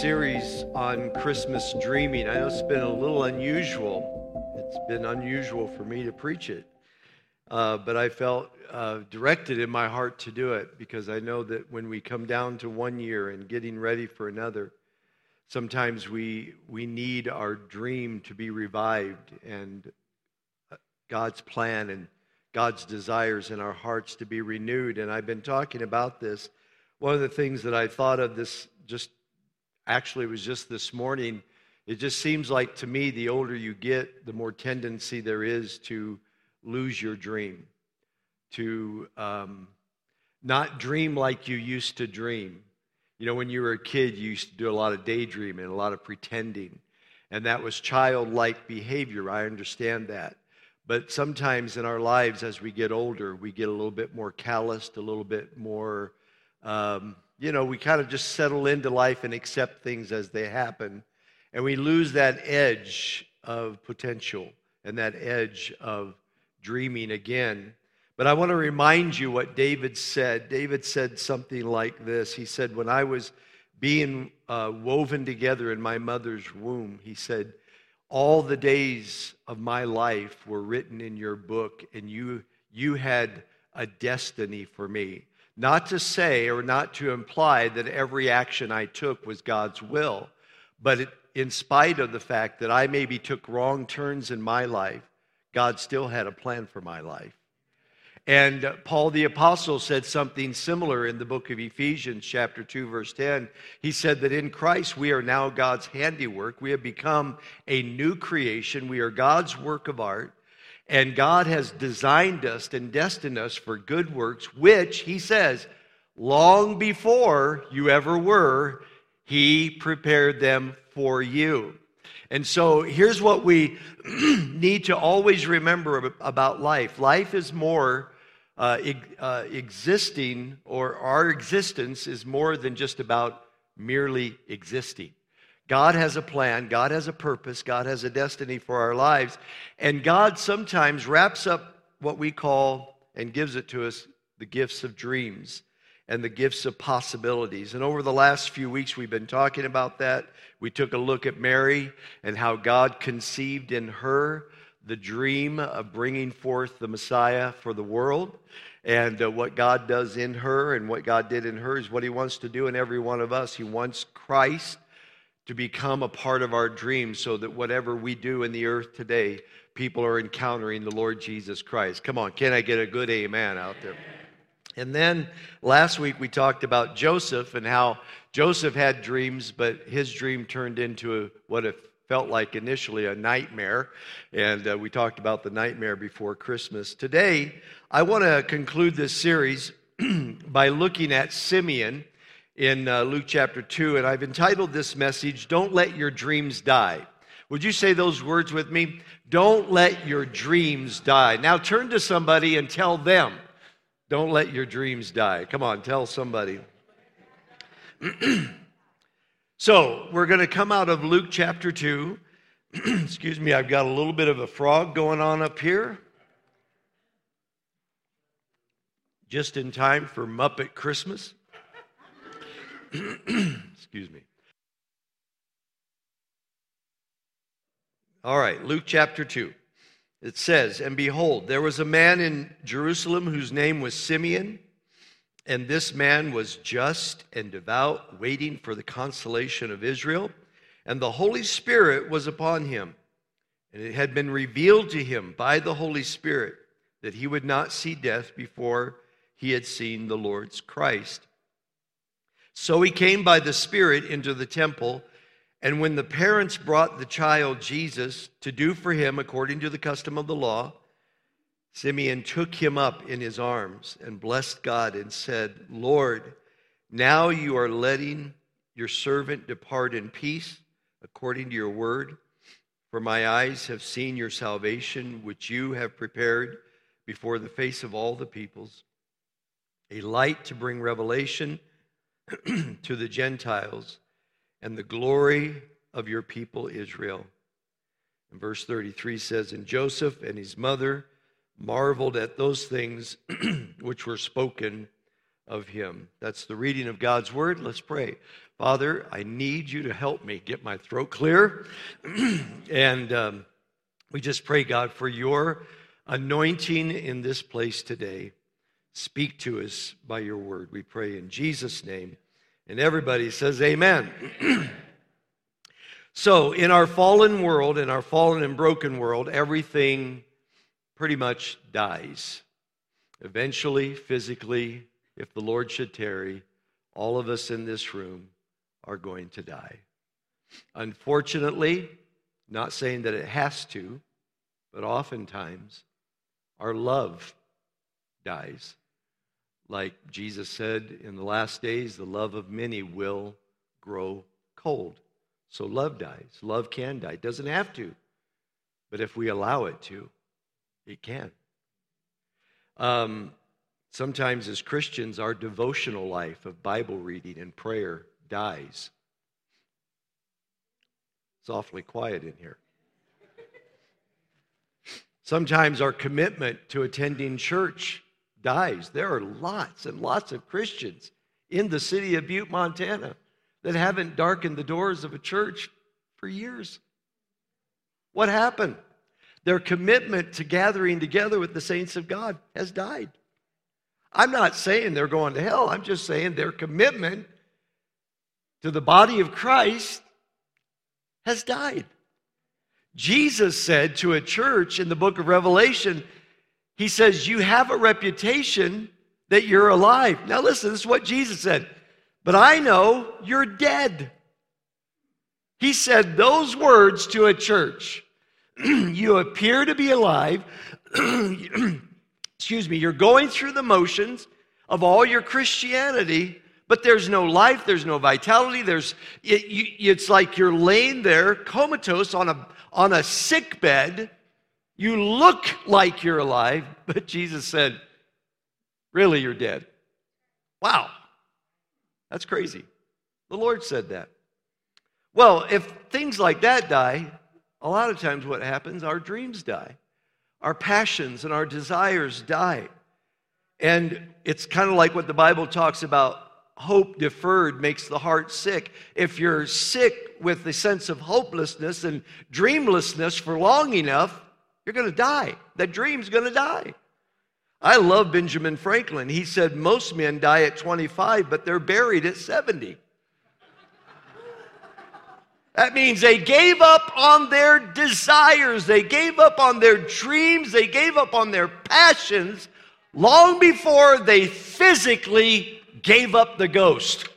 series on Christmas dreaming. I know it's been a little unusual. It's been unusual for me to preach it, but I felt directed in my heart to do it because I know that when we come down to one year and getting ready for another, sometimes we need our dream to be revived and God's plan and God's desires in our hearts to be renewed. And I've been talking about this. One of the things that I thought of this just this morning, it just seems like to me the older you get, the more tendency there is to lose your dream, to not dream like you used to dream. You know, when you were a kid, you used to do a lot of daydreaming, a lot of pretending, and that was childlike behavior. I understand that. But sometimes in our lives as we get older, we get a little bit more calloused, a little bit more, we kind of just settle into life and accept things as they happen. And we lose that edge of potential and that edge of dreaming again. But I want to remind you what David said. David said something like this. He said, when I was being woven together in my mother's womb, he said, all the days of my life were written in your book, and you had a destiny for me. Not to say or not to imply that every action I took was God's will, but in spite of the fact that I maybe took wrong turns in my life, God still had a plan for my life. And Paul the Apostle said something similar in the book of Ephesians, chapter 2, verse 10. He said that in Christ we are now God's handiwork. We have become a new creation. We are God's work of art. And God has designed us and destined us for good works, which, he says, long before you ever were, he prepared them for you. And so here's what we need to always remember about life. Life is more existing, or our existence is more than just about merely existing. God has a plan, God has a purpose, God has a destiny for our lives, and God sometimes wraps up what we call and gives it to us, the gifts of dreams and the gifts of possibilities. And over the last few weeks, we've been talking about that. We took a look at Mary and how God conceived in her the dream of bringing forth the Messiah for the world, and what God does in her and what God did in her is what he wants to do in every one of us. He wants Christ to become a part of our dream so that whatever we do in the earth today, people are encountering the Lord Jesus Christ. Come on, can I get a good amen out there? And then last week we talked about Joseph and how Joseph had dreams, but his dream turned into what it felt like initially a nightmare. And we talked about the nightmare before Christmas. Today, I want to conclude this series by looking at Simeon in Luke chapter 2, and I've entitled this message, Don't Let Your Dreams Die. Would you say those words with me? Don't let your dreams die. Now turn to somebody and tell them, don't let your dreams die. Come on, tell somebody. So, we're going to come out of Luke chapter 2. Excuse me, I've got a little bit of a frog going on up here. Just in time for Muppet Christmas. Excuse me. All right, Luke chapter 2. It says, and behold, there was a man in Jerusalem whose name was Simeon, and this man was just and devout, waiting for the consolation of Israel, and the Holy Spirit was upon him. And it had been revealed to him by the Holy Spirit that he would not see death before he had seen the Lord's Christ. So he came by the Spirit into the temple, and when the parents brought the child Jesus to do for him according to the custom of the law, Simeon took him up in his arms and blessed God and said, Lord, now you are letting your servant depart in peace according to your word, for my eyes have seen your salvation, which you have prepared before the face of all the peoples, a light to bring revelation to the Gentiles and the glory of your people Israel. And verse 33 says, and Joseph and his mother marveled at those things which were spoken of him. That's the reading of God's word. Let's pray. Father, I need you to help me get my throat clear. And we just pray, God, for your anointing in this place today. Speak to us by your word. We pray in Jesus' name. And everybody says amen. So in our fallen world, in our fallen and broken world, everything pretty much dies. Eventually, physically, if the Lord should tarry, all of us in this room are going to die. Unfortunately, not saying that it has to, but oftentimes our love dies. Like Jesus said, in the last days, the love of many will grow cold. So love dies. Love can die. It doesn't have to, but if we allow it to, it can. Sometimes as Christians, our devotional life of Bible reading and prayer dies. It's awfully quiet in here. Sometimes our commitment to attending church dies. There are lots and lots of Christians in the city of Butte, Montana, that haven't darkened the doors of a church for years. What happened? Their commitment to gathering together with the saints of God has died. I'm not saying they're going to hell. I'm just saying their commitment to the body of Christ has died. Jesus said to a church in the book of Revelation, he says, you have a reputation that you're alive. Now listen, this is what Jesus said. But I know you're dead. He said those words to a church. You appear to be alive. Excuse me, you're going through the motions of all your Christianity, but there's no life, there's no vitality, it's like you're laying there comatose on a sick bed. You look like you're alive, but Jesus said, really, you're dead. Wow, that's crazy. The Lord said that. Well, if things like that die, a lot of times what happens, our dreams die. Our passions and our desires die. And it's kind of like what the Bible talks about, hope deferred makes the heart sick. If you're sick with the sense of hopelessness and dreamlessness for long enough, you're going to die. That dream's going to die. I love Benjamin Franklin. He said most men die at 25, but they're buried at 70. That means they gave up on their desires. They gave up on their dreams. They gave up on their passions long before they physically gave up the ghost.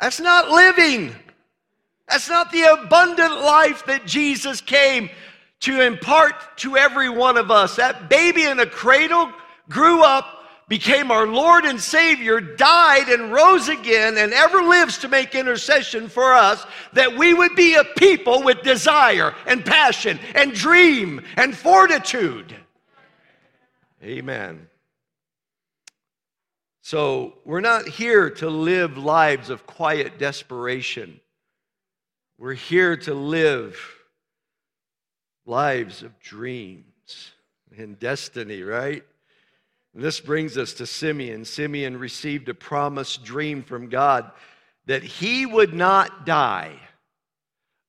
That's not living. That's not the abundant life that Jesus came to impart to every one of us. That baby in a cradle grew up, became our Lord and Savior, died and rose again, and ever lives to make intercession for us, that we would be a people with desire and passion and dream and fortitude. Amen. So we're not here to live lives of quiet desperation. We're here to live lives of dreams and destiny, right? This brings us to Simeon. Simeon received a promised dream from God that he would not die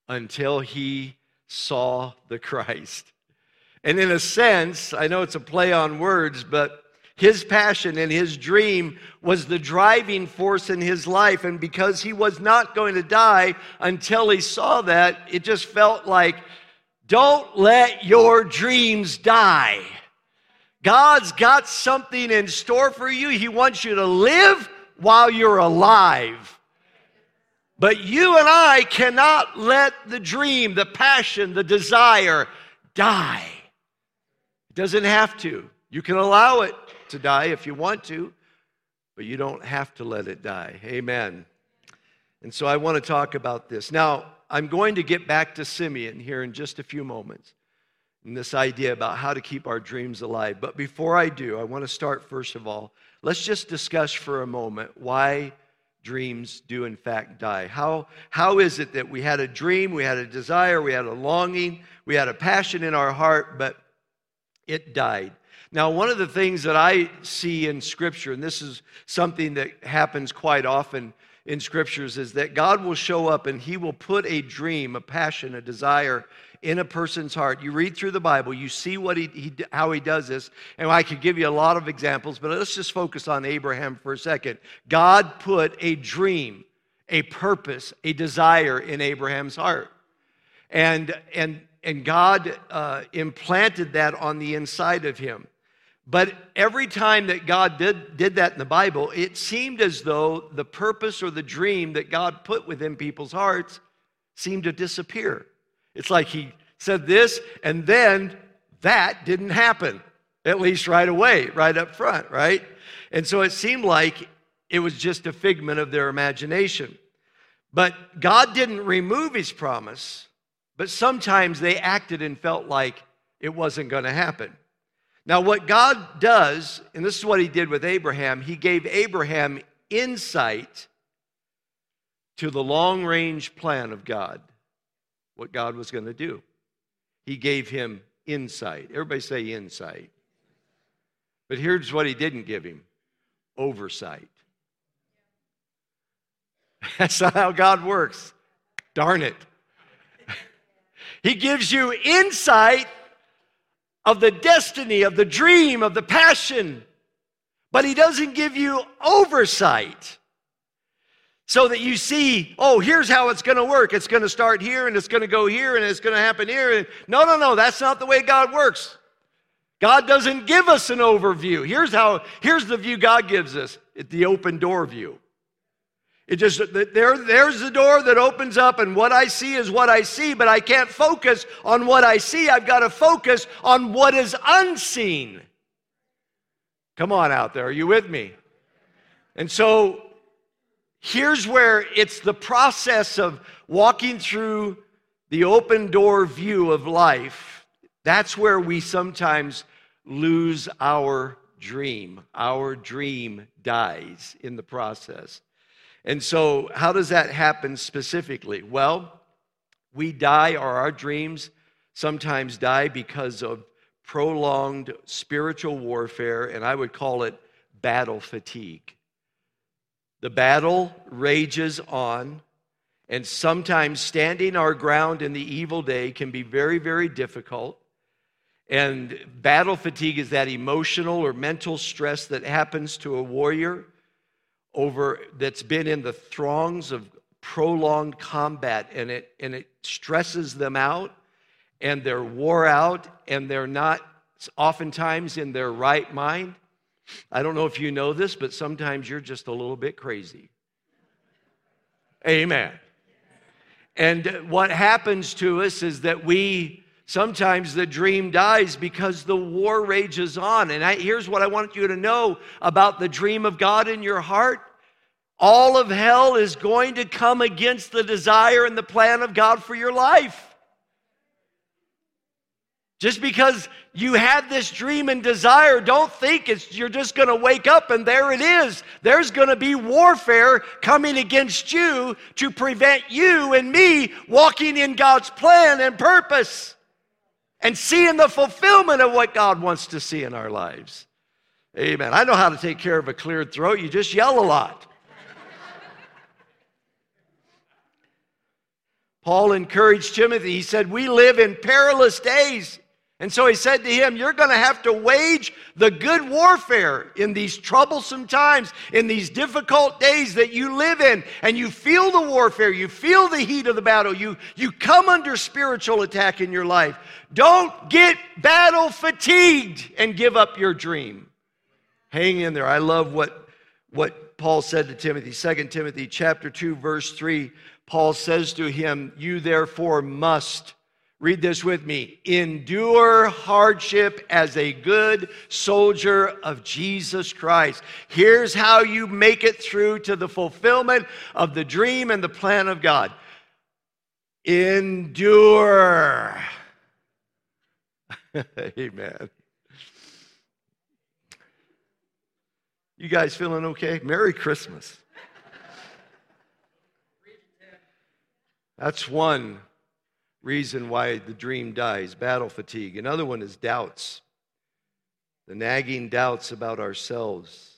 until he saw the Christ. And in a sense, I know it's a play on words, but his passion and his dream was the driving force in his life. And because he was not going to die until he saw that, it just felt like, don't let your dreams die. God's got something in store for you. He wants you to live while you're alive. But you and I cannot let the dream, the passion, the desire die. It doesn't have to. You can allow it to die if you want to, but you don't have to let it die. Amen. And so I want to talk about this. Now, I'm going to get back to Simeon here in just a few moments, and this idea about how to keep our dreams alive. But before I do, I want to start, first of all, let's just discuss for a moment why dreams do in fact die. How is it that we had a dream, we had a desire, we had a longing, we had a passion in our heart, but it died? Now, one of the things that I see in Scripture, and this is something that happens quite often in Scriptures, is that God will show up and He will put a dream, a passion, a desire in a person's heart. You read through the Bible, you see what how He does this, and I could give you a lot of examples, but let's just focus on Abraham for a second. God put a dream, a purpose, a desire in Abraham's heart. And God implanted that on the inside of him. But every time that God did that in the Bible, it seemed as though the purpose or the dream that God put within people's hearts seemed to disappear. It's like He said this, and then that didn't happen, at least right away, right up front, right? And so it seemed like it was just a figment of their imagination. But God didn't remove His promise, but sometimes they acted and felt like it wasn't going to happen. Now, what God does, and this is what He did with Abraham, He gave Abraham insight to the long-range plan of God, what God was going to do. He gave him insight. Everybody say insight. But here's what He didn't give him: oversight. That's not how God works. Darn it. He gives you insight of the destiny, of the dream, of the passion, but He doesn't give you oversight so that you see, oh, here's how it's going to work. It's going to start here, and it's going to go here, and it's going to happen here. No, that's not the way God works. God doesn't give us an overview. Here's the view God gives us, the open door view. It just, there's the door that opens up, and what I see is what I see, but I can't focus on what I see. I've got to focus on what is unseen. Come on out there, are you with me? And so here's where it's the process of walking through the open door view of life. That's where we sometimes lose our dream. Our dream dies in the process. And so how does that happen specifically? Well, we die, or our dreams sometimes die, because of prolonged spiritual warfare, and I would call it battle fatigue. The battle rages on, and sometimes standing our ground in the evil day can be very, very difficult. And battle fatigue is that emotional or mental stress that happens to a warrior that's been in the throngs of prolonged combat, and it stresses them out, and they're wore out, and they're not oftentimes in their right mind. I don't know if you know this, but sometimes you're just a little bit crazy. Amen. And what happens to us is that sometimes the dream dies because the war rages on. And here's what I want you to know about the dream of God in your heart. All of hell is going to come against the desire and the plan of God for your life. Just because you had this dream and desire, don't think you're just going to wake up and there it is. There's going to be warfare coming against you to prevent you and me walking in God's plan and purpose, and seeing the fulfillment of what God wants to see in our lives. Amen. I know how to take care of a cleared throat. You just yell a lot. Paul encouraged Timothy. He said, we live in perilous days. And so he said to him, you're going to have to wage the good warfare in these troublesome times, in these difficult days that you live in. And you feel the warfare. You feel the heat of the battle. You come under spiritual attack in your life. Don't get battle fatigued and give up your dream. Hang in there. I love what Paul said to Timothy. 2 Timothy chapter 2, verse 3, Paul says to him, you therefore must, read this with me, endure hardship as a good soldier of Jesus Christ. Here's how you make it through to the fulfillment of the dream and the plan of God. Endure. Amen. You guys feeling okay? Merry Christmas. That's one reason why the dream dies, battle fatigue. Another one is doubts. The nagging doubts about ourselves,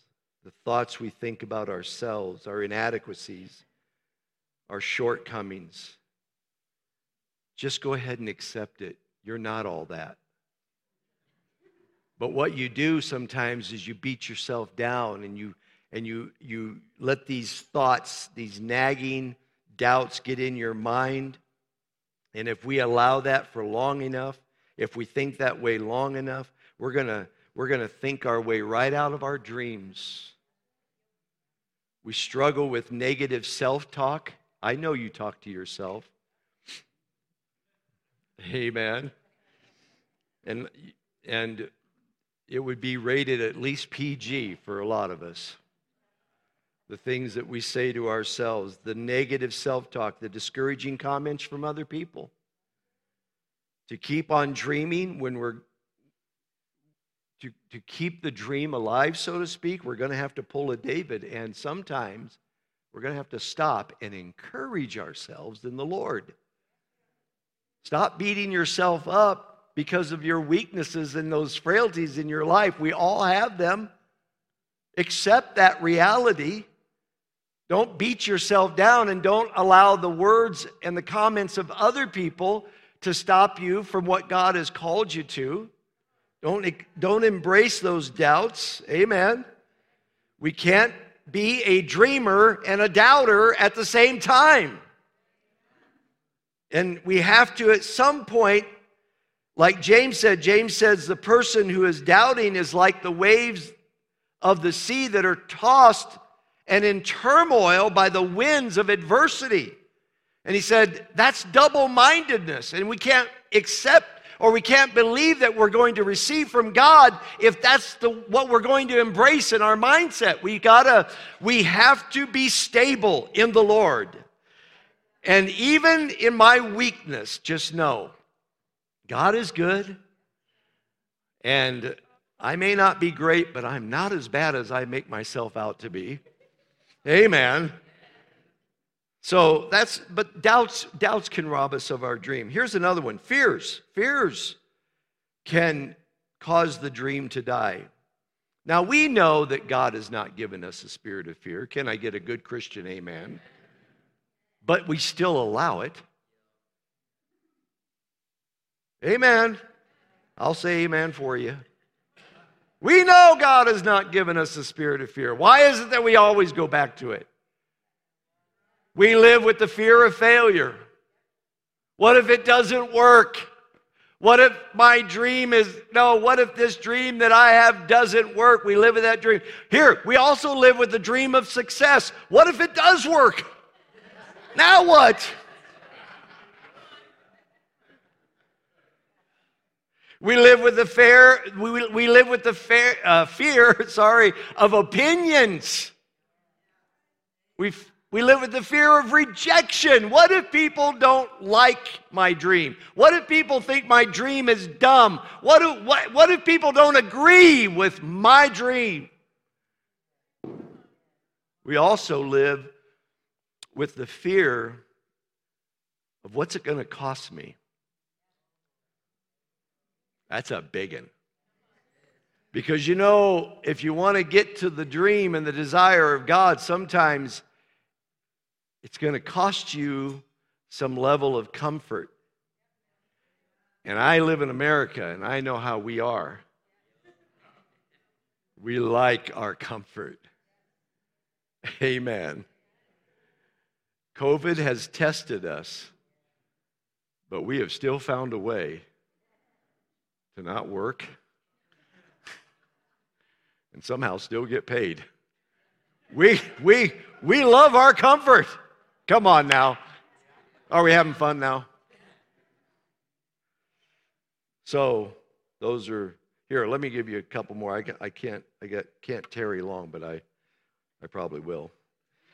the thoughts we think about ourselves, our inadequacies, our shortcomings. Just go ahead and accept it. You're not all that. But what you do sometimes is you beat yourself down and you let these thoughts, these nagging doubts get in your mind. And if we allow that for long enough, if we think that way long enough, we're going to think our way right out of our dreams. We struggle with negative self-talk. I know you talk to yourself. Amen. And it would be rated at least PG for a lot of us. The things that we say to ourselves, the negative self-talk, the discouraging comments from other people. To keep on dreaming when we're to keep the dream alive, so to speak, we're going to have to pull a David, and sometimes we're going to have to stop and encourage ourselves in the Lord. Stop beating yourself up because of your weaknesses and those frailties in your life. We all have them. Accept that reality. Don't beat yourself down, and don't allow the words and the comments of other people to stop you from what God has called you to. Don't embrace those doubts. Amen. We can't be a dreamer and a doubter at the same time. And we have to at some point, like James says the person who is doubting is like the waves of the sea that are tossed and in turmoil by the winds of adversity. And he said, that's double-mindedness, and we can't accept or we can't believe that we're going to receive from God if that's what we're going to embrace in our mindset. We have to be stable in the Lord. And even in my weakness, just know, God is good. And I may not be great, but I'm not as bad as I make myself out to be. Amen. So but doubts can rob us of our dream. Here's another one. Fears. Fears can cause the dream to die. Now, we know that God has not given us a spirit of fear. Can I get a good Christian amen? But we still allow it. Amen. I'll say amen for you. We know God has not given us a spirit of fear. Why is it that we always go back to it? We live with the fear of failure. What if it doesn't work? What if this dream that I have doesn't work? We live with that dream. Here, we also live with the dream of success. What if it does work? Now what? We live with the fear of opinions. We live with the fear of rejection. What if people don't like my dream? What if people think my dream is dumb? What if people don't agree with my dream? We also live with the fear of what's it going to cost me. That's a big one. Because if you want to get to the dream and the desire of God, sometimes it's going to cost you some level of comfort. And I live in America, and I know how we are. We like our comfort. Amen. COVID has tested us, but we have still found a way to not work and somehow still get paid. We love our comfort. Come on now. Are we having fun now? So those are here. Let me give you a couple more. I can't tarry long, but I probably will.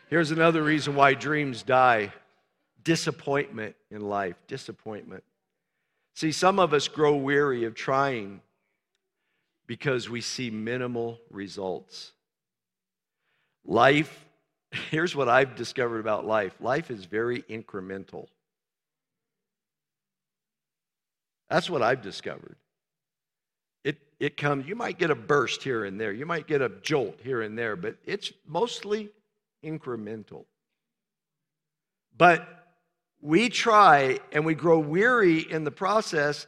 Here's another reason why dreams die. Disappointment in life. Disappointment. See, some of us grow weary of trying because we see minimal results. Life. Here's what I've discovered about life. Life is very incremental. That's what I've discovered. It comes, you might get a burst here and there, you might get a jolt here and there, but it's mostly incremental. But we try and we grow weary in the process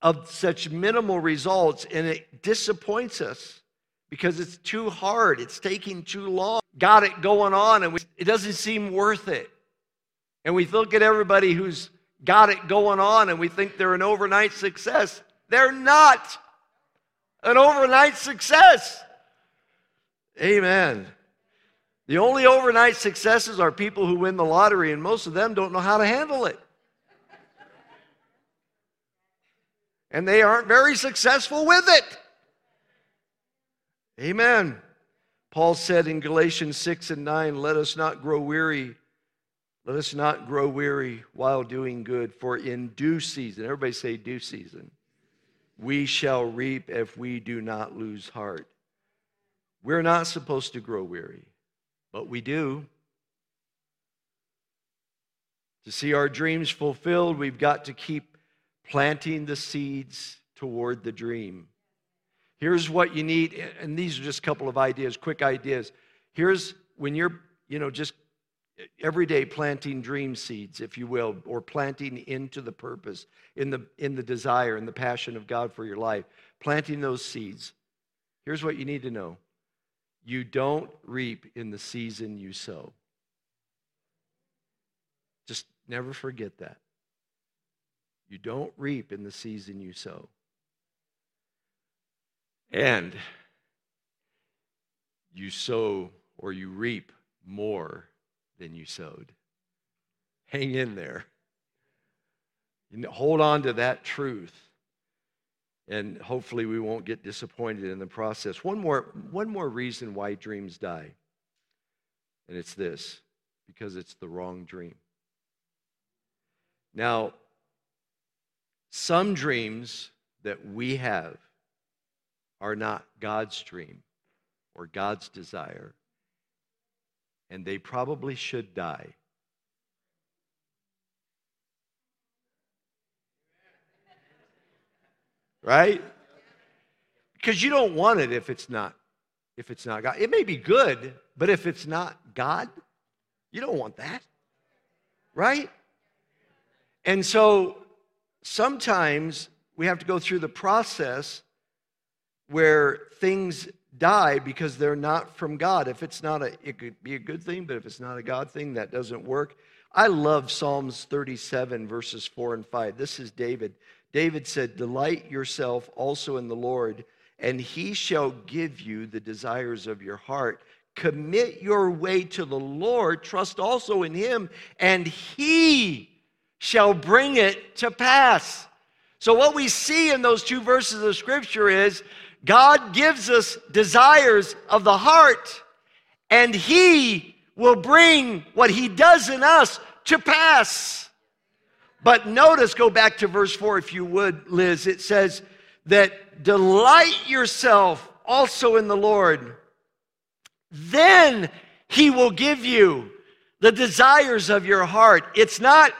of such minimal results, and it disappoints us because it's too hard, it's taking too long, got it going on, and it doesn't seem worth it. And we look at everybody who's got it going on and we think they're an overnight success. They're not an overnight success. Amen. The only overnight successes are people who win the lottery, and most of them don't know how to handle it. And they aren't very successful with it. Amen. Paul said in Galatians 6 and 9, let us not grow weary while doing good, for in due season, everybody say due season, we shall reap if we do not lose heart. We're not supposed to grow weary, but we do. To see our dreams fulfilled, we've got to keep planting the seeds toward the dream. Here's what you need, and these are just a couple of ideas, quick ideas. Here's when you're, just every day planting dream seeds, if you will, or planting into the purpose, in the desire and the passion of God for your life, planting those seeds. Here's what you need to know. You don't reap in the season you sow. Just never forget that. You don't reap in the season you sow. And you sow or you reap more than you sowed. Hang in there. And hold on to that truth. And hopefully we won't get disappointed in the process. One more reason why dreams die. And it's this. Because it's the wrong dream. Now, some dreams that we have are not God's dream or God's desire. And they probably should die. Right? Because you don't want it if it's not God. It may be good, but if it's not God, you don't want that. Right? And so sometimes we have to go through the process where things die because they're not from God. If it's not it could be a good thing, but if it's not a God thing, that doesn't work. I love Psalms 37, verses 4 and 5. This is David. David said, "Delight yourself also in the Lord, and he shall give you the desires of your heart. Commit your way to the Lord, trust also in him, and he shall bring it to pass." So what we see in those two verses of Scripture is God gives us desires of the heart, and he will bring what he does in us to pass. But notice, go back to verse 4 if you would, Liz. It says that delight yourself also in the Lord. Then he will give you the desires of your heart. It's not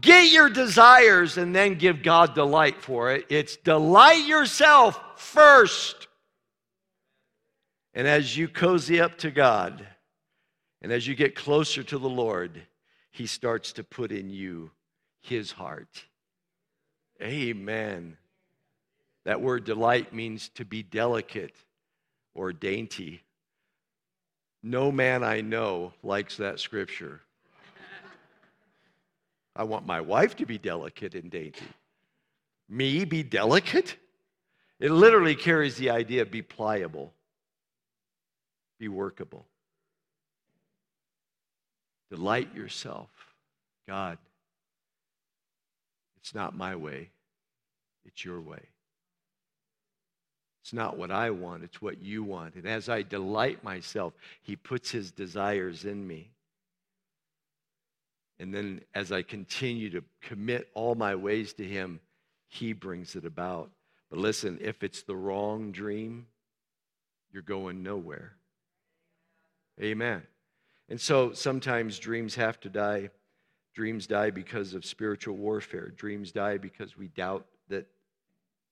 get your desires and then give God delight for it. It's delight yourself first. And as you cozy up to God, and as you get closer to the Lord, he starts to put in you his heart. Amen. That word delight means to be delicate or dainty. No man I know likes that scripture. I want my wife to be delicate and dainty. Me be delicate? It literally carries the idea of be pliable, be workable. Delight yourself, God. It's not my way, it's your way. It's not what I want, it's what you want. And as I delight myself, he puts his desires in me. And then as I continue to commit all my ways to him, he brings it about. But listen, if it's the wrong dream, you're going nowhere. Amen. And so sometimes dreams have to die. Dreams die because of spiritual warfare. Dreams die because we doubt that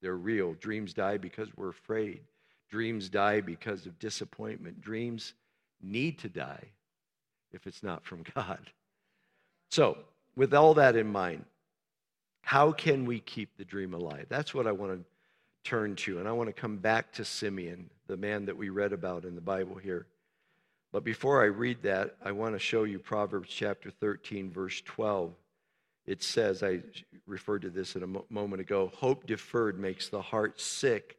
They're real. Dreams die because we're afraid. Dreams die because of disappointment. Dreams need to die if it's not from God. So, with all that in mind, how can we keep the dream alive? That's what I want to turn to, and I want to come back to Simeon, the man that we read about in the Bible here. But before I read that, I want to show you Proverbs chapter 13, verse 12. It says, I referred to this in a moment ago, hope deferred makes the heart sick,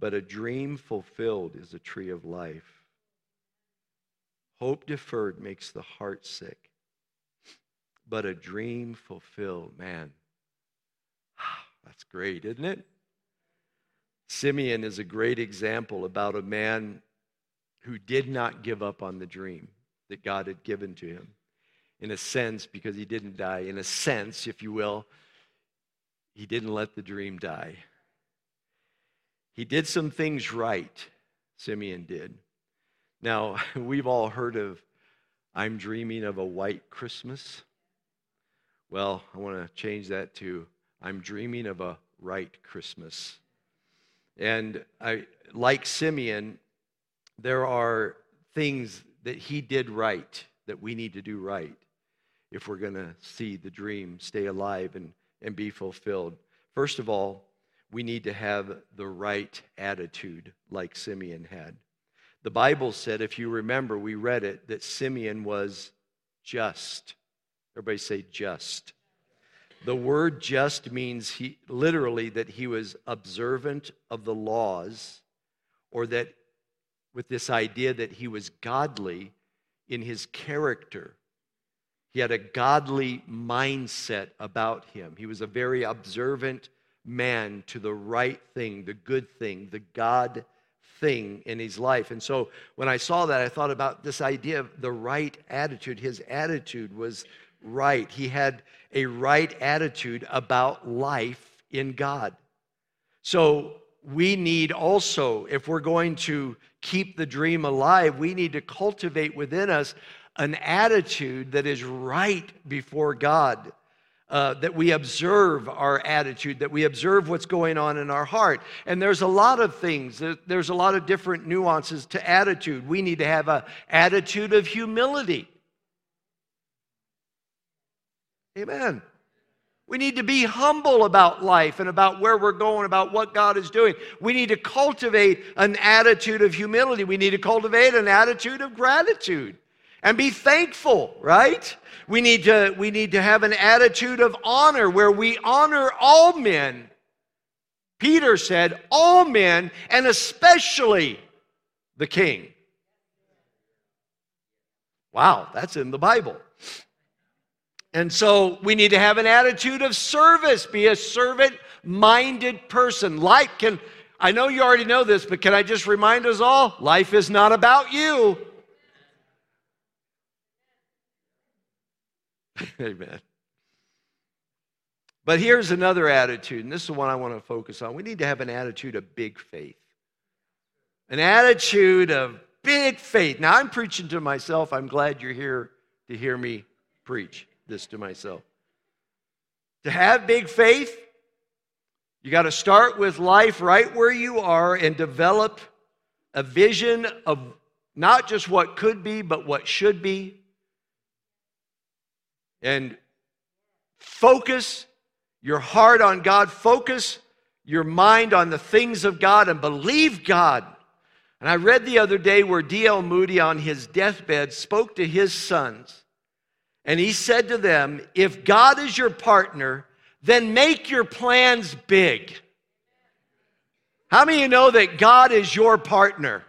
but a dream fulfilled is a tree of life. Hope deferred makes the heart sick, but a dream fulfilled, man. That's great, isn't it? Simeon is a great example about a man who did not give up on the dream that God had given to him. In a sense, because he didn't die. In a sense, if you will, he didn't let the dream die. He did some things right, Simeon did. Now, we've all heard of, I'm dreaming of a white Christmas. Well, I want to change that to, I'm dreaming of a right Christmas. And I, like Simeon, there are things that he did right that we need to do right if we're going to see the dream stay alive and be fulfilled. First of all, we need to have the right attitude like Simeon had. The Bible said, if you remember, we read it, that Simeon was just. Everybody say just. The word just means literally that he was observant of the laws, or that with this idea that he was godly in his character. He had a godly mindset about him. He was a very observant man to the right thing, the good thing, the God thing in his life. And so when I saw that, I thought about this idea of the right attitude. His attitude was right. He had a right attitude about life in God. So we need also, if we're going to keep the dream alive, we need to cultivate within us an attitude that is right before God. That we observe our attitude, that we observe what's going on in our heart. And there's a lot of things, there's a lot of different nuances to attitude. We need to have an attitude of humility. Amen. We need to be humble about life and about where we're going, about what God is doing. We need to cultivate an attitude of humility. We need to cultivate an attitude of gratitude. And be thankful, right? We need to have an attitude of honor where we honor all men. Peter said, all men, and especially the king. Wow, that's in the Bible. And so we need to have an attitude of service, be a servant-minded person. I know you already know this, but can I just remind us all? Life is not about you. Amen. But here's another attitude, and this is the one I want to focus on. We need to have an attitude of big faith. An attitude of big faith. Now, I'm preaching to myself. I'm glad you're here to hear me preach this to myself. To have big faith, you got to start with life right where you are and develop a vision of not just what could be, but what should be. And focus your heart on God. Focus your mind on the things of God and believe God. And I read the other day where D.L. Moody on his deathbed spoke to his sons. And he said to them, if God is your partner, then make your plans big. How many of you know that God is your partner?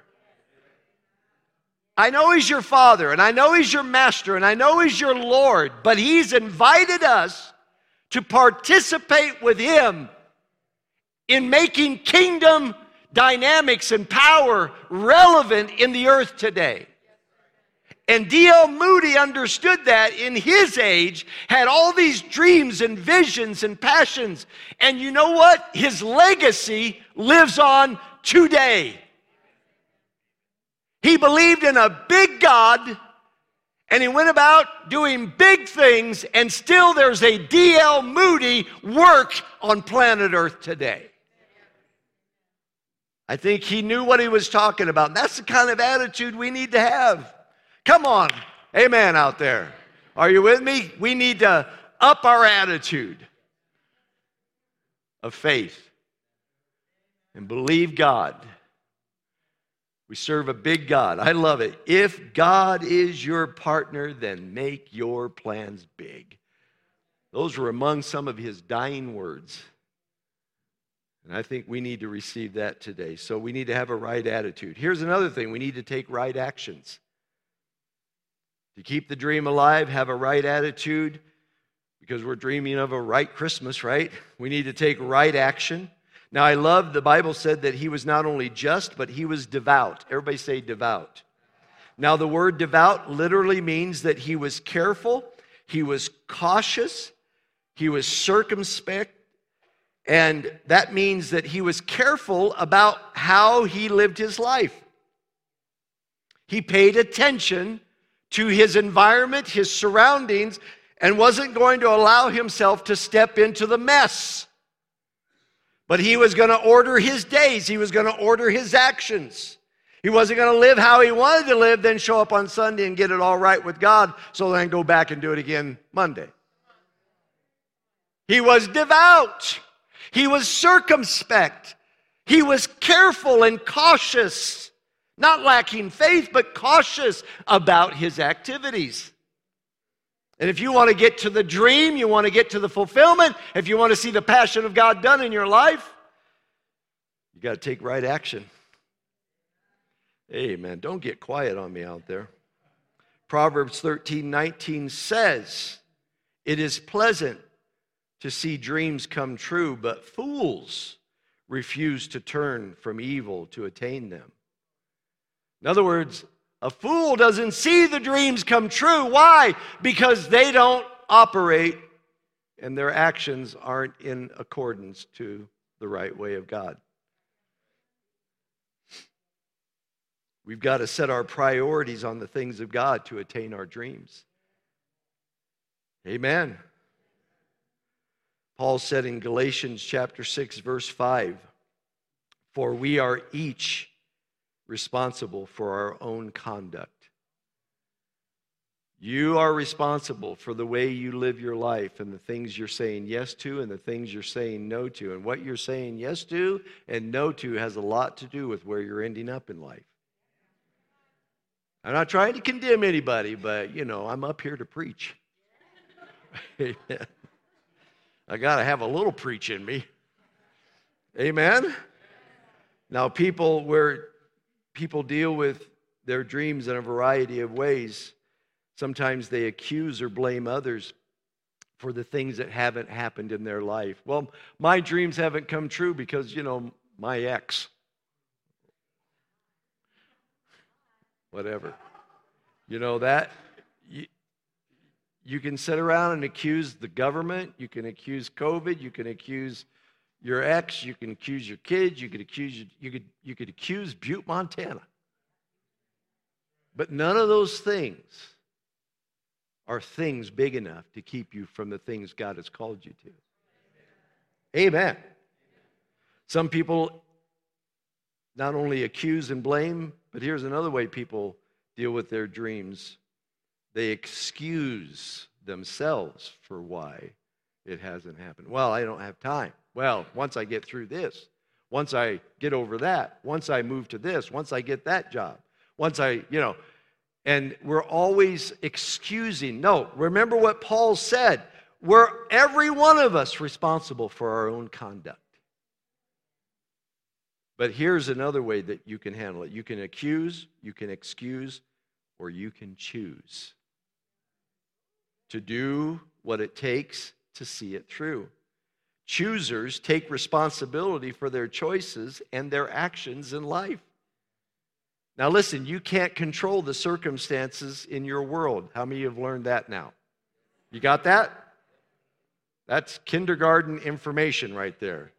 I know he's your father, and I know he's your master, and I know he's your Lord, but he's invited us to participate with him in making kingdom dynamics and power relevant in the earth today. And D.L. Moody understood that in his age, had all these dreams and visions and passions, and you know what? His legacy lives on today. He believed in a big God, and he went about doing big things, and still there's a D.L. Moody work on planet Earth today. I think he knew what he was talking about. That's the kind of attitude we need to have. Come on, amen out there. Are you with me? We need to up our attitude of faith and believe God. We serve a big God. I love it. If God is your partner, then make your plans big. Those were among some of his dying words. And I think we need to receive that today. So we need to have a right attitude. Here's another thing. We need to take right actions. To keep the dream alive, have a right attitude, because we're dreaming of a right Christmas, right? We need to take right action. Now, I love the Bible said that he was not only just, but he was devout. Everybody say devout. Now, the word devout literally means that he was careful, he was cautious, he was circumspect, and that means that he was careful about how he lived his life. He paid attention to his environment, his surroundings, and wasn't going to allow himself to step into the mess. But he was going to order his days. He was going to order his actions. He wasn't going to live how he wanted to live, then show up on Sunday and get it all right with God, so then go back and do it again Monday. He was devout. He was circumspect. He was careful and cautious. Not lacking faith, but cautious about his activities. And if you want to get to the dream, you want to get to the fulfillment, if you want to see the passion of God done in your life, you got to take right action. Amen. Don't get quiet on me out there. Proverbs 13:19 says, "It is pleasant to see dreams come true, but fools refuse to turn from evil to attain them." In other words, a fool doesn't see the dreams come true. Why? Because they don't operate and their actions aren't in accordance to the right way of God. We've got to set our priorities on the things of God to attain our dreams. Amen. Paul said in Galatians chapter 6, verse 5, "For we are each responsible for our own conduct." You are responsible for the way you live your life and the things you're saying yes to and the things you're saying no to. And what you're saying yes to and no to has a lot to do with where you're ending up in life. I'm not trying to condemn anybody, but, you know, I'm up here to preach. Amen. I got to have a little preach in me. Amen? Now, people deal with their dreams in a variety of ways. Sometimes they accuse or blame others for the things that haven't happened in their life. Well, my dreams haven't come true because, you know, my ex. Whatever. You know that? You can sit around and accuse the government. You can accuse COVID. You can accuse your ex, you can accuse your kids, you could accuse Butte, Montana. But none of those things are things big enough to keep you from the things God has called you to. Amen. Some people not only accuse and blame, but here's another way people deal with their dreams. They excuse themselves for why it hasn't happened. Well, I don't have time. Well, once I get through this, once I get over that, once I move to this, once I get that job, once I, you know, and we're always excusing. No, remember what Paul said. We're every one of us responsible for our own conduct. But here's another way that you can handle it. You can accuse, you can excuse, or you can choose to do what it takes to see it through. Choosers take responsibility for their choices and their actions in life. Now listen, you can't control the circumstances in your world. How many have learned that now? You got that? That's kindergarten information right there.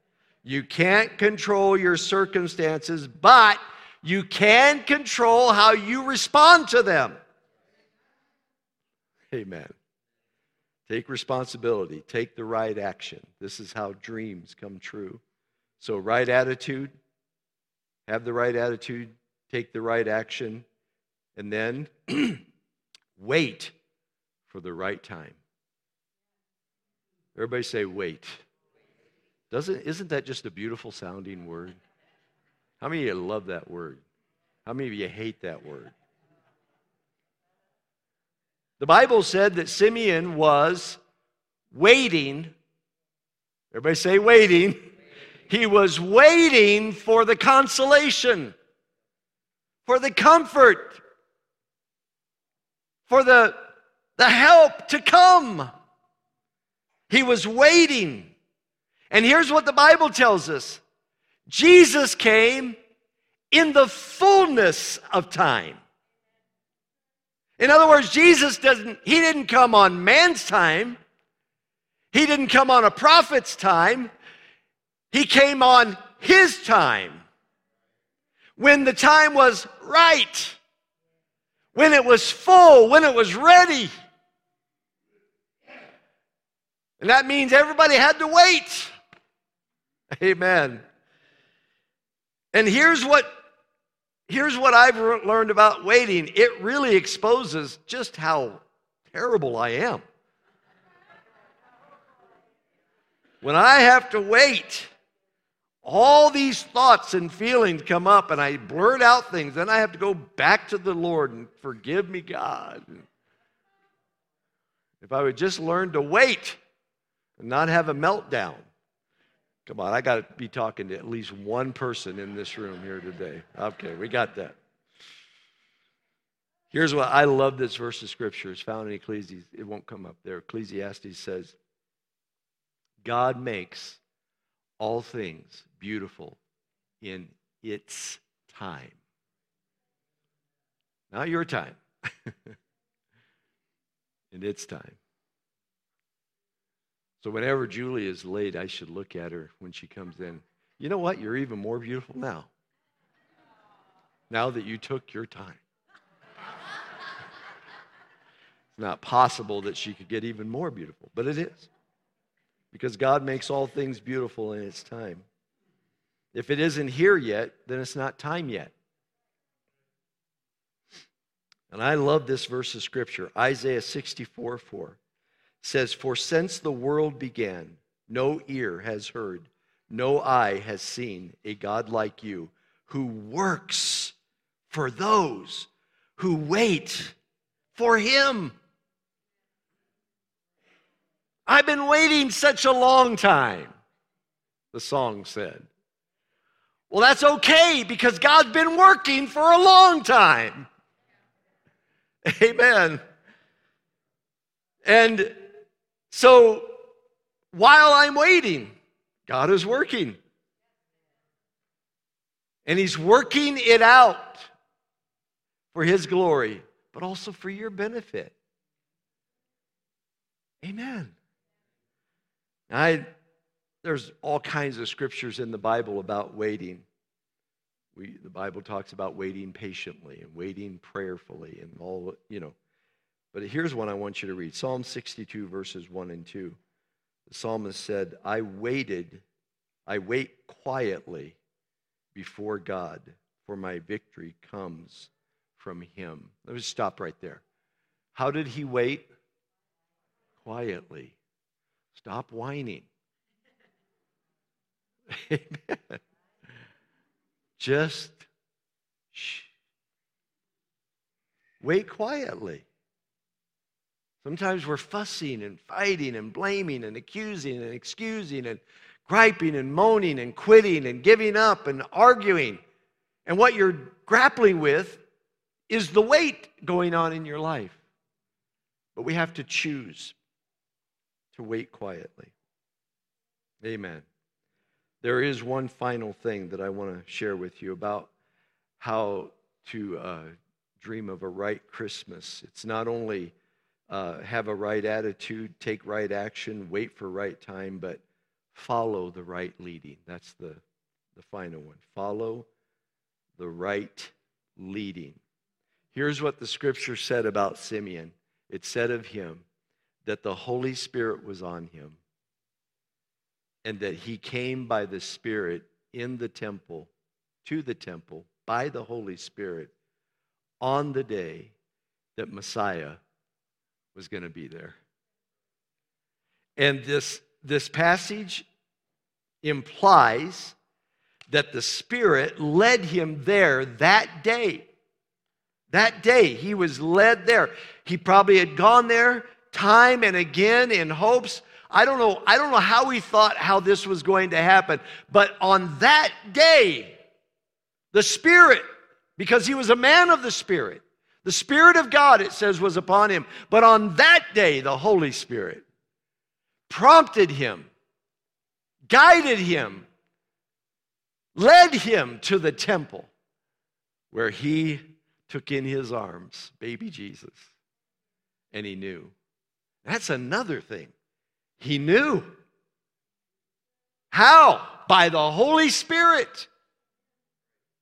You can't control your circumstances, but you can control how you respond to them. Amen. Take responsibility. Take the right action. This is how dreams come true. So right attitude, have the right attitude, take the right action, and then wait for the right time. Everybody say wait. Isn't that just a beautiful sounding word? How many of you love that word? How many of you hate that word? The Bible said that Simeon was waiting. Everybody say waiting. He was waiting for the consolation, for the comfort, for the help to come. He was waiting. And here's what the Bible tells us. Jesus came in the fullness of time. In other words, he didn't come on man's time. He didn't come on a prophet's time. He came on his time. When the time was right. When it was full. When it was ready. And that means everybody had to wait. Amen. And here's what I've learned about waiting. It really exposes just how terrible I am. When I have to wait, all these thoughts and feelings come up, and I blurt out things. Then I have to go back to the Lord and forgive me, God. If I would just learn to wait and not have a meltdown. Come on, I got to be talking to at least one person in this room here today. Okay, we got that. Here's what I love this verse of Scripture. It's found in Ecclesiastes. It won't come up there. Ecclesiastes says, God makes all things beautiful in its time. Not your time. In its time. So whenever Julie is late, I should look at her when she comes in. You know what? You're even more beautiful now. Now that you took your time. It's not possible that she could get even more beautiful, but it is. Because God makes all things beautiful in its time. If it isn't here yet, then it's not time yet. And I love this verse of Scripture. Isaiah 64:4 says, "For since the world began, no ear has heard, no eye has seen a God like you, who works for those who wait for Him." I've been waiting such a long time, the song said. Well, that's okay, because God's been working for a long time. Amen. And so while I'm waiting, God is working. And He's working it out for His glory, but also for your benefit. Amen. There's all kinds of scriptures in the Bible about waiting. The Bible talks about waiting patiently and waiting prayerfully and all, But here's one I want you to read. Psalm 62, verses 1 and 2. The psalmist said, I wait quietly before God, for my victory comes from Him. Let me stop right there. How did he wait? Quietly. Stop whining. Amen. Just shh. Wait quietly. Sometimes we're fussing and fighting and blaming and accusing and excusing and griping and moaning and quitting and giving up and arguing. And what you're grappling with is the weight going on in your life. But we have to choose to wait quietly. Amen. There is one final thing that I want to share with you about how to dream of a right Christmas. It's not only have a right attitude, take right action, wait for right time, but follow the right leading. That's the final one. Follow the right leading. Here's what the Scripture said about Simeon. It said of him that the Holy Spirit was on him, and that he came by the Spirit in the temple to the temple by the Holy Spirit on the day that Messiah was going to be there. And this passage implies that the Spirit led him there that day. That day, he was led there. He probably had gone there time and again in hopes. I don't know how he thought how this was going to happen. But on that day, the Spirit, because he was a man of the Spirit, the Spirit of God, it says, was upon him. But on that day, the Holy Spirit prompted him, guided him, led him to the temple where he took in his arms baby Jesus, and he knew. That's another thing. He knew. How? By the Holy Spirit.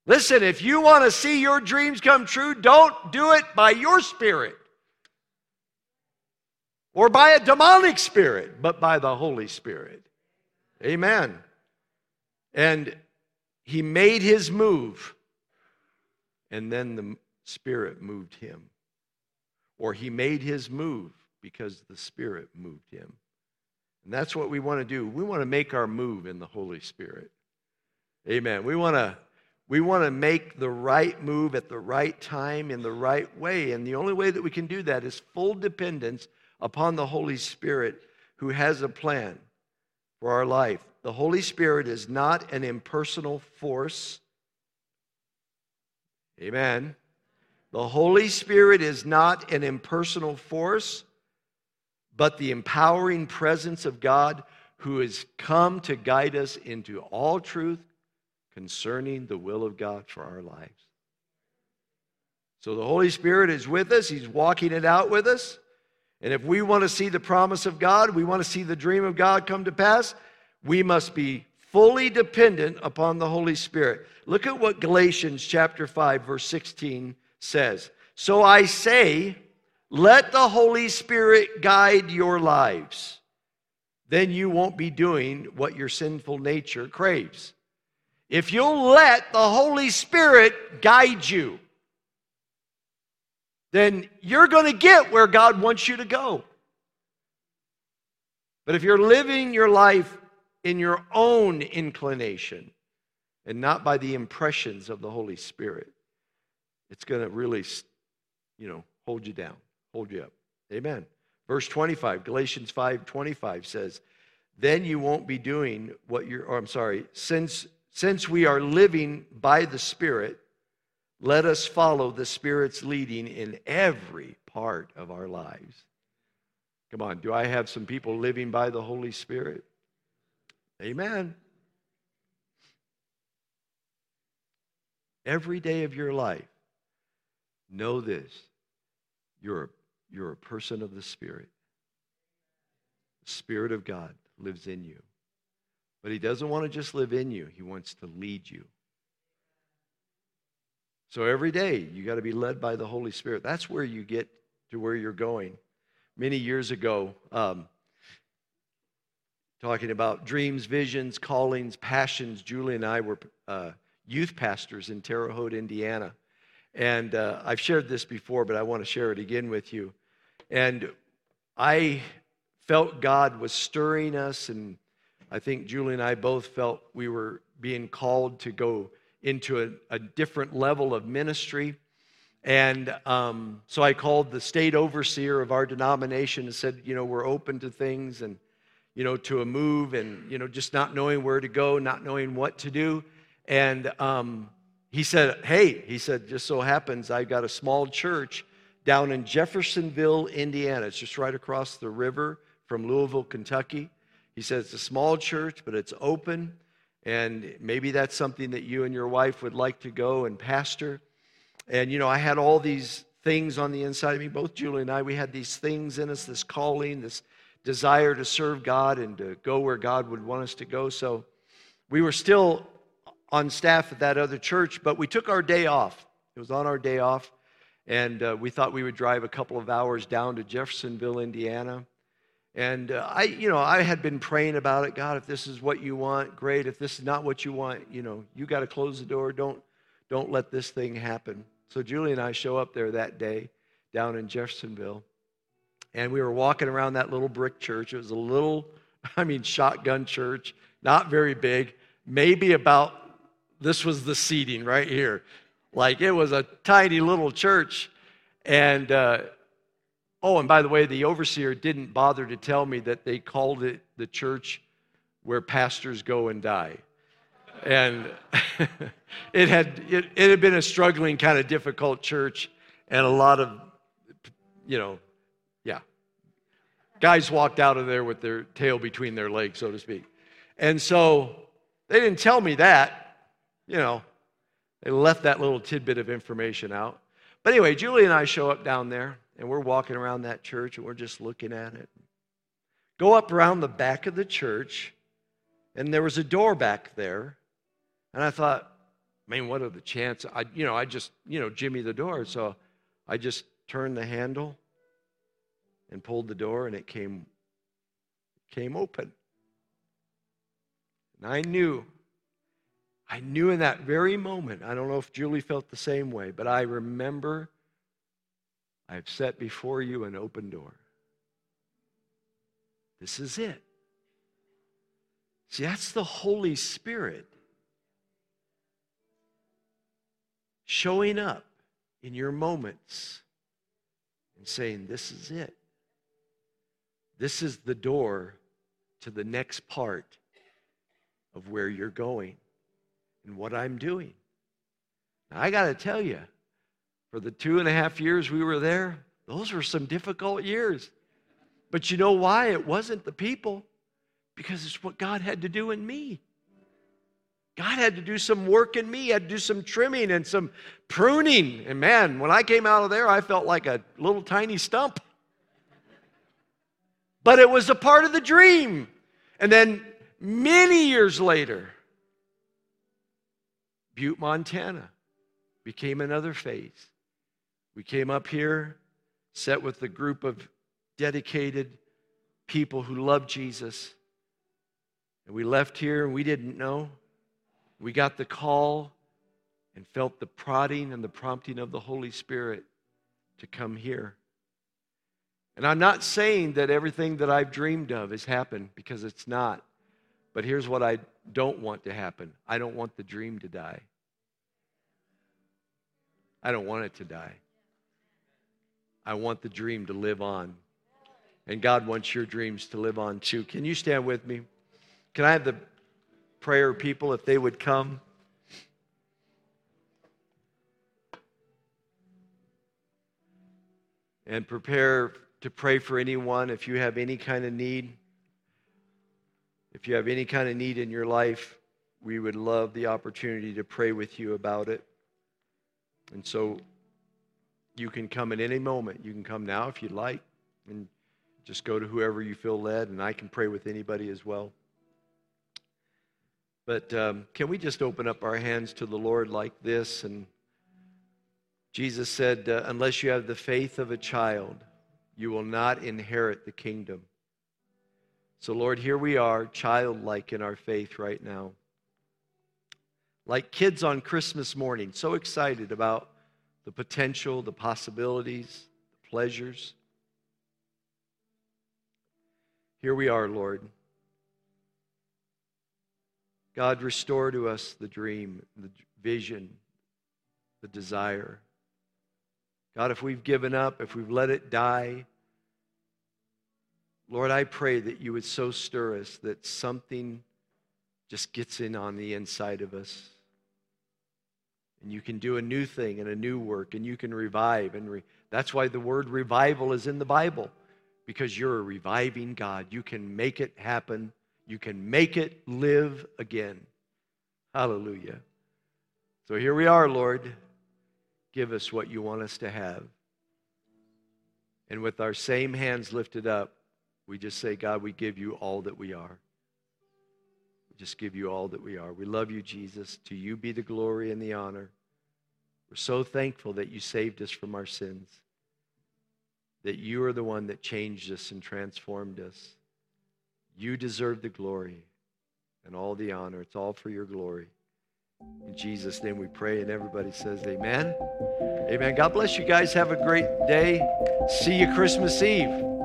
Listen, if you want to see your dreams come true, don't do it by your spirit or by a demonic spirit, but by the Holy Spirit. Amen. And he made his move, and then the Spirit moved him. Or he made his move because the Spirit moved him. And that's what we want to do. We want to make our move in the Holy Spirit. Amen. We want to make the right move at the right time in the right way. And the only way that we can do that is full dependence upon the Holy Spirit, who has a plan for our life. The Holy Spirit is not an impersonal force. Amen. The Holy Spirit is not an impersonal force, but the empowering presence of God, who has come to guide us into all truth concerning the will of God for our lives. So the Holy Spirit is with us. He's walking it out with us. And if we want to see the promise of God, we want to see the dream of God come to pass, we must be fully dependent upon the Holy Spirit. Look at what Galatians chapter 5, verse 16 says. So I say, let the Holy Spirit guide your lives. Then you won't be doing what your sinful nature craves. If you'll let the Holy Spirit guide you, then you're going to get where God wants you to go. But if you're living your life in your own inclination and not by the impressions of the Holy Spirit, it's going to really, hold you down, hold you up. Amen. Verse 25, Galatians 5:25 says, then you won't be doing what since we are living by the Spirit, let us follow the Spirit's leading in every part of our lives. Come on, do I have some people living by the Holy Spirit? Amen. Every day of your life, know this. You're a person of the Spirit. The Spirit of God lives in you. But he doesn't want to just live in you. He wants to lead you. So every day, you got to be led by the Holy Spirit. That's where you get to where you're going. Many years ago, talking about dreams, visions, callings, passions, Julie and I were youth pastors in Terre Haute, Indiana. And I've shared this before, but I want to share it again with you. And I felt God was stirring us, and I think Julie and I both felt we were being called to go into a different level of ministry. And so I called the state overseer of our denomination and said, we're open to things and, to a move and, just not knowing where to go, not knowing what to do. And he said, hey, just so happens I've got a small church down in Jeffersonville, Indiana. It's just right across the river from Louisville, Kentucky. He said, it's a small church, but it's open. And maybe that's something that you and your wife would like to go and pastor. And, I had all these things on the inside of me. Both Julie and I, we had these things in us, this calling, this desire to serve God and to go where God would want us to go. So we were still on staff at that other church, but we took our day off. It was on our day off. And we thought we would drive a couple of hours down to Jeffersonville, Indiana. And I had been praying about it. God, if this is what you want, great. If this is not what you want, you got to close the door. Don't let this thing happen. So Julie and I show up there that day down in Jeffersonville, and we were walking around that little brick church. It was a little, shotgun church, not very big. Maybe about, this was the seating right here. Like, it was a tiny little church. And, and by the way, the overseer didn't bother to tell me that they called it the church where pastors go and die. And it had been a struggling, kind of difficult church, and a lot of, guys walked out of there with their tail between their legs, so to speak. And so they didn't tell me that, they left that little tidbit of information out. But anyway, Julie and I show up down there, and we're walking around that church, and we're just looking at it. Go up around the back of the church, and there was a door back there. And I thought, what are the chances? I just jimmy the door. So I just turned the handle and pulled the door, and it came open. And I knew in that very moment, I don't know if Julie felt the same way, but I remember, I've set before you an open door. This is it. See, that's the Holy Spirit showing up in your moments and saying, this is it. This is the door to the next part of where you're going and what I'm doing. Now, I got to tell you, for the 2.5 years we were there, those were some difficult years. But you know why? It wasn't the people, because it's what God had to do in me. God had to do some work in me, had to do some trimming and some pruning. And man, when I came out of there, I felt like a little tiny stump. But it was a part of the dream. And then many years later, Butte, Montana became another phase. We came up here, sat with a group of dedicated people who loved Jesus. And we left here, and we didn't know. We got the call and felt the prodding and the prompting of the Holy Spirit to come here. And I'm not saying that everything that I've dreamed of has happened, because it's not. But here's what I don't want to happen. I don't want the dream to die. I don't want it to die. I want the dream to live on. And God wants your dreams to live on too. Can you stand with me? Can I have the prayer people, if they would come? And prepare to pray for anyone if you have any kind of need. If you have any kind of need in your life, we would love the opportunity to pray with you about it. And so you can come at any moment. You can come now if you'd like, and just go to whoever you feel led, and I can pray with anybody as well. But can we just open up our hands to the Lord like this? And Jesus said, unless you have the faith of a child, you will not inherit the kingdom. So Lord, here we are, childlike in our faith right now. Like kids on Christmas morning, so excited about the potential, the possibilities, the pleasures. Here we are, Lord. God, restore to us the dream, the vision, the desire. God, if we've given up, if we've let it die, Lord, I pray that you would so stir us that something just gets in on the inside of us. And you can do a new thing and a new work, and you can revive. And that's why the word revival is in the Bible, because you're a reviving God. You can make it happen. You can make it live again. Hallelujah. So here we are, Lord. Give us what you want us to have. And with our same hands lifted up, we just say, God, we give you all that we are. We just give you all that we are. We love you, Jesus. To you be the glory and the honor. We're so thankful that you saved us from our sins. that you are the one that changed us and transformed us. You deserve the glory and all the honor. It's all for your glory. In Jesus' name we pray, and everybody says amen. Amen. God bless you guys. Have a great day. See you Christmas Eve.